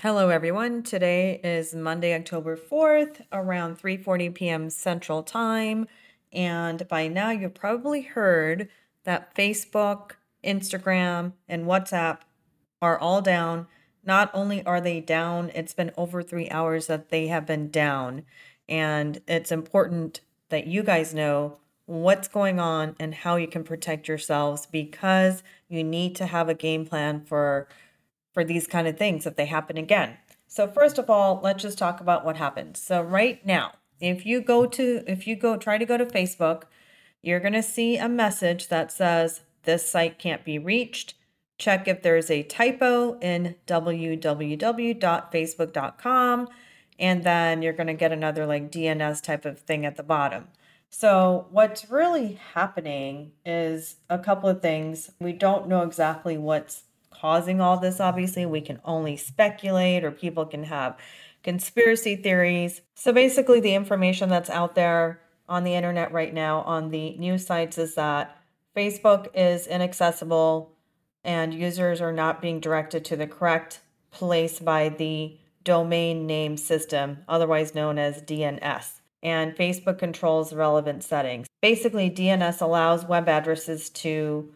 Hello, everyone. Today is Monday, October 4th, around 3:40 p.m. Central Time. And by now, you've probably heard that Facebook, Instagram, and WhatsApp are all down. Not only are they down, it's been over 3 hours that they have been down. And it's important that you guys know what's going on and how you can protect yourselves, because you need to have a game plan for these kind of things if they happen again. So first of all, let's just talk about what happened. So right now, if you try to go to Facebook, you're going to see a message that says this site can't be reached. Check if there's a typo in www.facebook.com, and then you're going to get another like DNS type of thing at the bottom. So what's really happening is a couple of things. We don't know exactly what's causing all this. Obviously, we can only speculate, or people can have conspiracy theories. So basically, the information that's out there on the internet right now on the news sites is that Facebook is inaccessible and users are not being directed to the correct place by the domain name system, otherwise known as DNS. And Facebook controls relevant settings. Basically, DNS allows web addresses to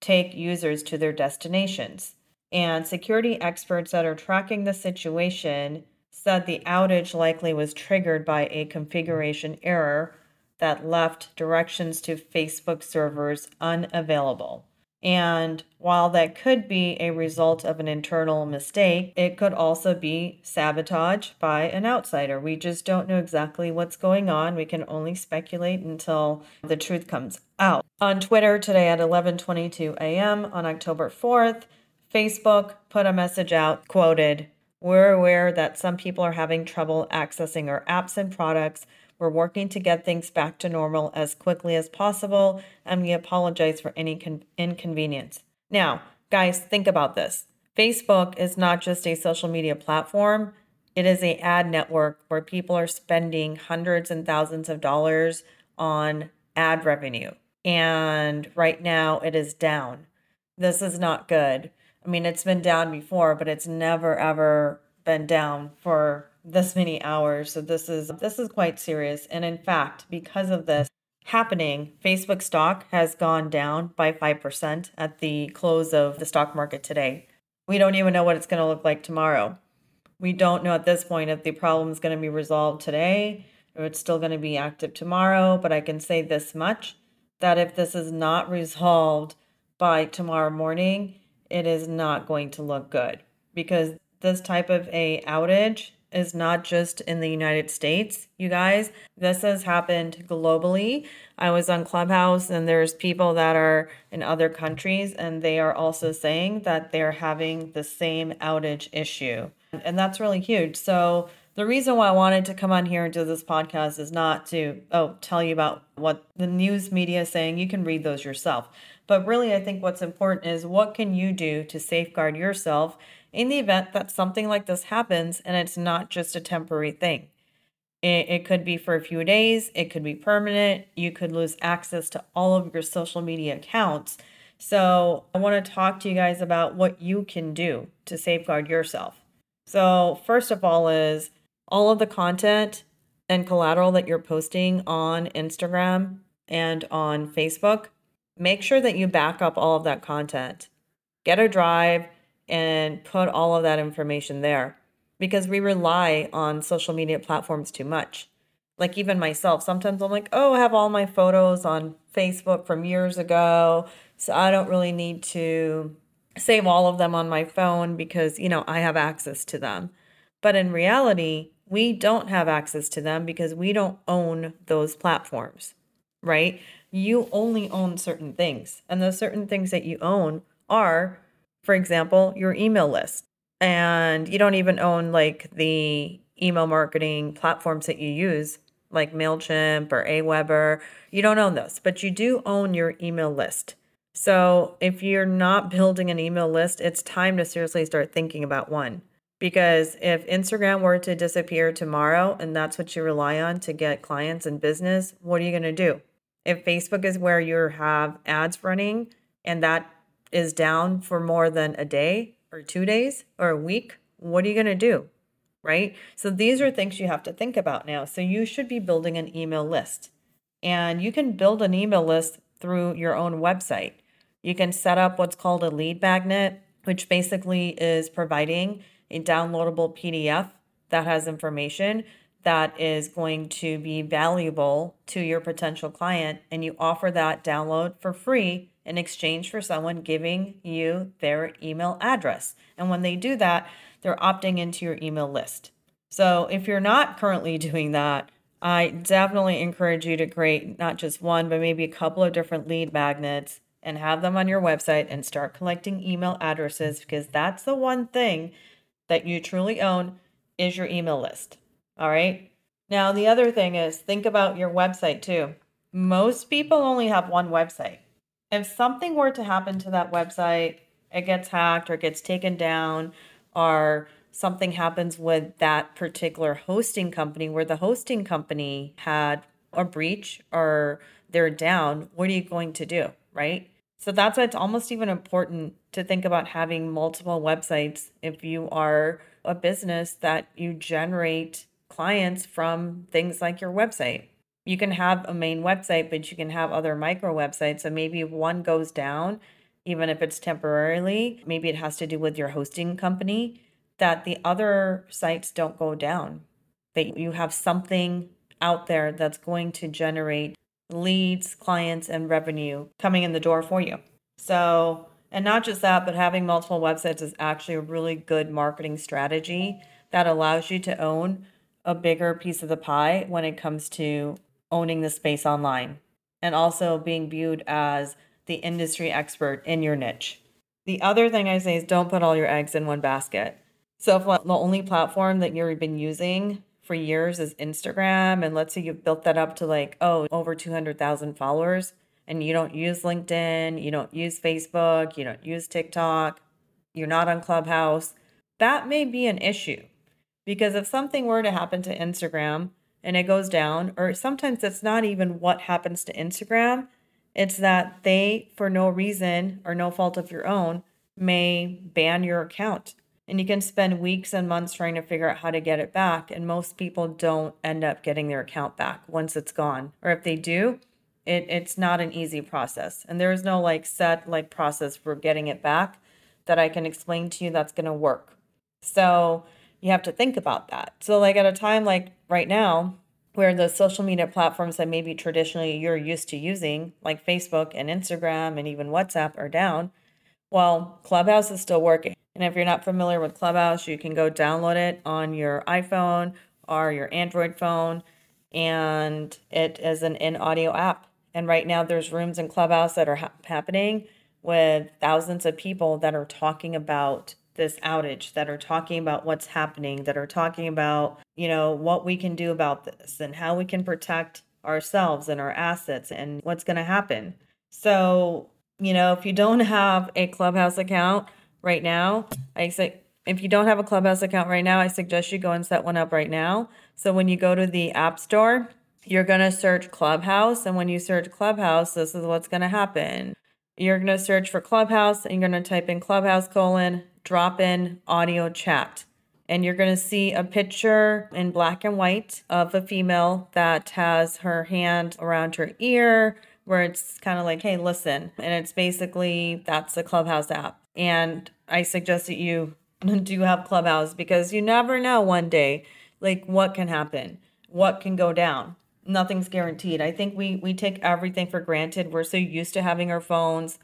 take users to their destinations. And security experts that are tracking the situation said the outage likely was triggered by a configuration error that left directions to Facebook servers unavailable. And while that could be a result of an internal mistake, it could also be sabotage by an outsider. We just don't know exactly what's going on. We can only speculate until the truth comes out. On Twitter today at 11:22 a.m. on October 4th, Facebook put a message out, quoted, "We're aware that some people are having trouble accessing our apps and products. We're working to get things back to normal as quickly as possible, and we apologize for any inconvenience. Now, guys, think about this. Facebook is not just a social media platform. It is an ad network where people are spending hundreds and thousands of dollars on ad revenue. And right now it is down. This is not good. I mean, it's been down before, but it's never, ever been down for this many hours. So this is quite serious. And in fact, because of this happening, Facebook stock has gone down by 5% at the close of the stock market today. We don't even know what it's going to look like tomorrow. We don't know at this point if the problem is going to be resolved today or it's still going to be active tomorrow. But I can say this much, that if this is not resolved by tomorrow morning, it is not going to look good, because this type of a outage is not just in the United States, you guys. This has happened globally. I was on Clubhouse, and there's people that are in other countries, and they are also saying that they're having the same outage issue. And that's really huge. So the reason why I wanted to come on here and do this podcast is not to tell you about what the news media is saying. You can read those yourself. But really, I think what's important is what can you do to safeguard yourself in the event that something like this happens, and it's not just a temporary thing. It could be for a few days. It could be permanent. You could lose access to all of your social media accounts. So I want to talk to you guys about what you can do to safeguard yourself. So first of all is all of the content and collateral that you're posting on Instagram and on Facebook, make sure that you back up all of that content. Get a drive and put all of that information there, because we rely on social media platforms too much. Like even myself, sometimes I'm like, I have all my photos on Facebook from years ago, so I don't really need to save all of them on my phone because, I have access to them. But in reality, we don't have access to them because we don't own those platforms, right? You only own certain things. And those certain things that you own are, for example, your email list. And you don't even own like the email marketing platforms that you use, like MailChimp or Aweber, you don't own those, but you do own your email list. So if you're not building an email list, it's time to seriously start thinking about one. Because if Instagram were to disappear tomorrow and that's what you rely on to get clients and business, what are you going to do? If Facebook is where you have ads running and that is down for more than a day or 2 days or a week, what are you going to do? Right? So these are things you have to think about now. So you should be building an email list, and you can build an email list through your own website. You can set up what's called a lead magnet, which basically is providing a downloadable PDF that has information that is going to be valuable to your potential client. And you offer that download for free in exchange for someone giving you their email address. And when they do that, they're opting into your email list. So if you're not currently doing that, I definitely encourage you to create not just one, but maybe a couple of different lead magnets and have them on your website and start collecting email addresses, because that's the one thing that you truly own is your email list. All right. Now, the other thing is think about your website too. Most people only have one website. If something were to happen to that website, it gets hacked or gets taken down, or something happens with that particular hosting company where the hosting company had a breach or they're down, what are you going to do, right? So that's why it's almost even important to think about having multiple websites if you are a business that you generate clients from things like your website. You can have a main website, but you can have other micro websites. So maybe if one goes down, even if it's temporarily, maybe it has to do with your hosting company, that the other sites don't go down, that you have something out there that's going to generate leads, clients, and revenue coming in the door for you. So, and not just that, but having multiple websites is actually a really good marketing strategy that allows you to own a bigger piece of the pie when it comes to owning the space online, and also being viewed as the industry expert in your niche. The other thing I say is don't put all your eggs in one basket. So if the only platform that you've been using for years is Instagram, and let's say you've built that up to over 200,000 followers, and you don't use LinkedIn, you don't use Facebook, you don't use TikTok, you're not on Clubhouse, that may be an issue. Because if something were to happen to Instagram and it goes down, or sometimes it's not even what happens to Instagram, it's that they, for no reason or no fault of your own, may ban your account. And you can spend weeks and months trying to figure out how to get it back. And most people don't end up getting their account back once it's gone. Or if they do, it's not an easy process. And there is no set process for getting it back that I can explain to you that's going to work. So you have to think about that. So at a time like right now, where the social media platforms that maybe traditionally you're used to using, like Facebook and Instagram and even WhatsApp, are down, well, Clubhouse is still working. And if you're not familiar with Clubhouse, you can go download it on your iPhone or your Android phone, and it is an in-audio app. And right now there's rooms in Clubhouse that are happening with thousands of people that are talking about this outage, that are talking about what's happening, that are talking about, what we can do about this and how we can protect ourselves and our assets and what's going to happen. So, if you don't have a Clubhouse account right now, I suggest you go and set one up right now. So when you go to the App Store, you're going to search Clubhouse. And when you search Clubhouse, this is what's going to happen. You're going to search for Clubhouse, and you're going to type in Clubhouse drop-in audio chat. And you're going to see a picture in black and white of a female that has her hand around her ear, where it's kind of hey, listen. And it's basically, that's the Clubhouse app. And I suggest that you do have Clubhouse, because you never know one day, what can happen, what can go down. Nothing's guaranteed. I think we take everything for granted. We're so used to having our phones.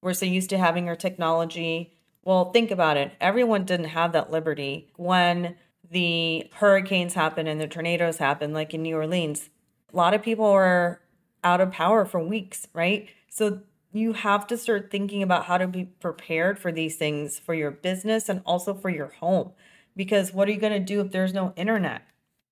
We're so used to having our technology. Well, think about it. Everyone didn't have that liberty when the hurricanes happened and the tornadoes happened, in New Orleans. A lot of people were out of power for weeks, right? So you have to start thinking about how to be prepared for these things, for your business and also for your home. because what are you going to do if there's no internet?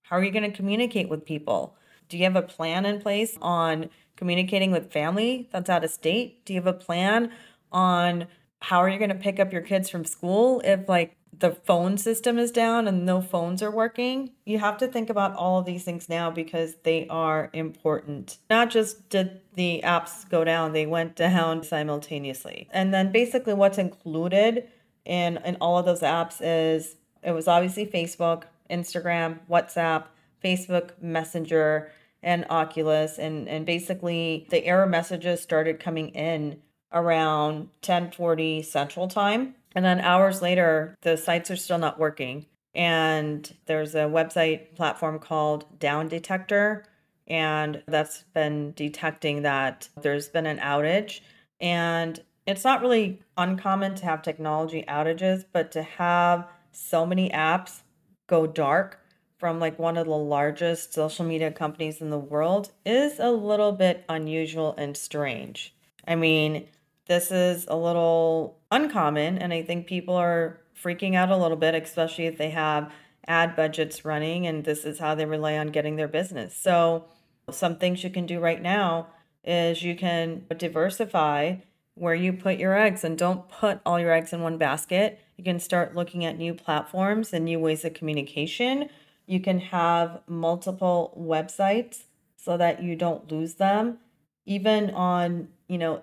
How are you going to communicate with people? Do you have a plan in place on communicating with family that's out of state? Do you have a plan on how are you going to pick up your kids from school if like the phone system is down and no phones are working? You have to think about all of these things now because they are important. Not just did the apps go down, they went down simultaneously. And then basically what's included in all of those apps is, it was obviously Facebook, Instagram, WhatsApp, Facebook Messenger, and Oculus. And basically the error messages started coming in around 10:40 Central Time. And then hours later, the sites are still not working. And there's a website platform called Down Detector. And that's been detecting that there's been an outage. And it's not really uncommon to have technology outages, but to have so many apps go dark from like one of the largest social media companies in the world is a little bit unusual and strange. I mean, this is a little uncommon, and I think people are freaking out a little bit, especially if they have ad budgets running and this is how they rely on getting their business. So some things you can do right now is you can diversify where you put your eggs and don't put all your eggs in one basket. You can start looking at new platforms and new ways of communication. You can have multiple websites so that you don't lose them. Even on,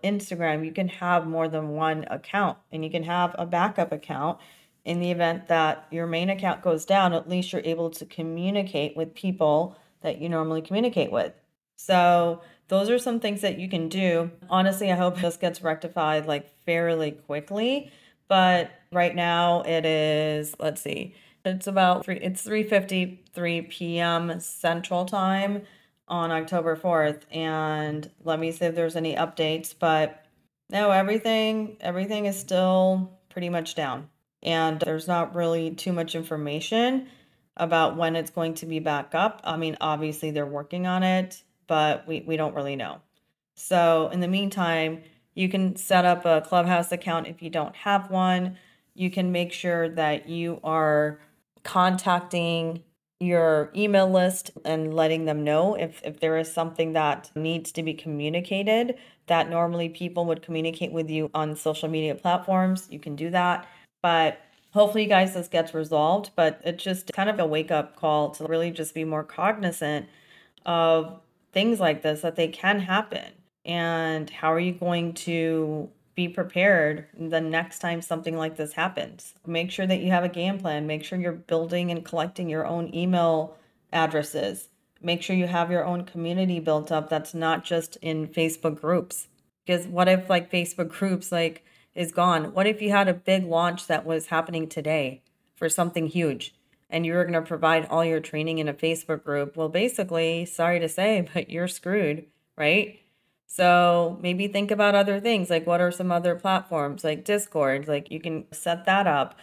Instagram, you can have more than one account and you can have a backup account. In the event that your main account goes down, at least you're able to communicate with people that you normally communicate with. So those are some things that you can do. Honestly, I hope this gets rectified fairly quickly. But right now it is, it's about 3:53 p.m. Central Time on October 4th. And let me see if there's any updates, but no, everything is still pretty much down. And there's not really too much information about when it's going to be back up. I mean, obviously they're working on it, but we don't really know. So in the meantime, you can set up a Clubhouse account if you don't have one. You can make sure that you are contacting your email list and letting them know if there is something that needs to be communicated that normally people would communicate with you on social media platforms. You can do that. But hopefully, you guys, this gets resolved. But it's just kind of a wake-up call to really just be more cognizant of things like this, that they can happen. And how are you going to be prepared the next time something like this happens? Make sure that you have a game plan. Make sure you're building and collecting your own email addresses. Make sure you have your own community built up that's not just in Facebook groups. Because what if Facebook groups is gone? What if you had a big launch that was happening today for something huge and you were going to provide all your training in a Facebook group? Well, basically, sorry to say, but you're screwed, right? So maybe think about other things, what are some other platforms like Discord? You can set that up.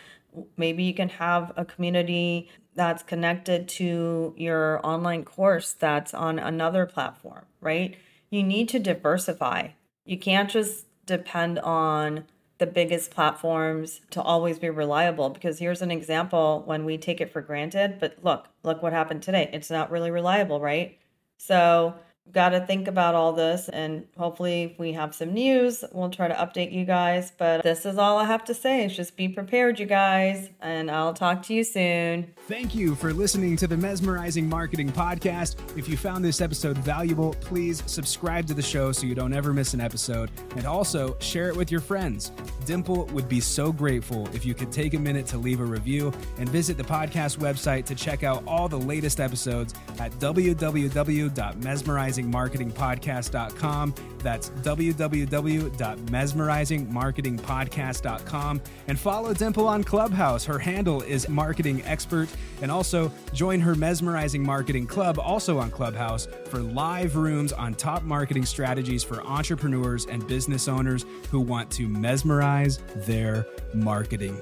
Maybe you can have a community that's connected to your online course that's on another platform, right? You need to diversify. You can't just depend on the biggest platforms to always be reliable, because here's an example when we take it for granted, but look what happened today. It's not really reliable, right? So got to think about all this, and hopefully if we have some news, we'll try to update you guys. But this is all I have to say, is just be prepared, you guys, and I'll talk to you soon. Thank you for listening to the Mesmerizing Marketing Podcast. If you found this episode valuable, please subscribe to the show so you don't ever miss an episode, and also share it with your friends. Dimple would be so grateful if you could take a minute to leave a review, and visit the podcast website to check out all the latest episodes at www.mesmerizingmarketingpodcast.com. mesmerizingmarketingpodcast.com. That's www.mesmerizingmarketingpodcast.com. And follow Dimple on Clubhouse. Her handle is Marketing Expert. And also join her Mesmerizing Marketing Club, also on Clubhouse, for live rooms on top marketing strategies for entrepreneurs and business owners who want to mesmerize their marketing.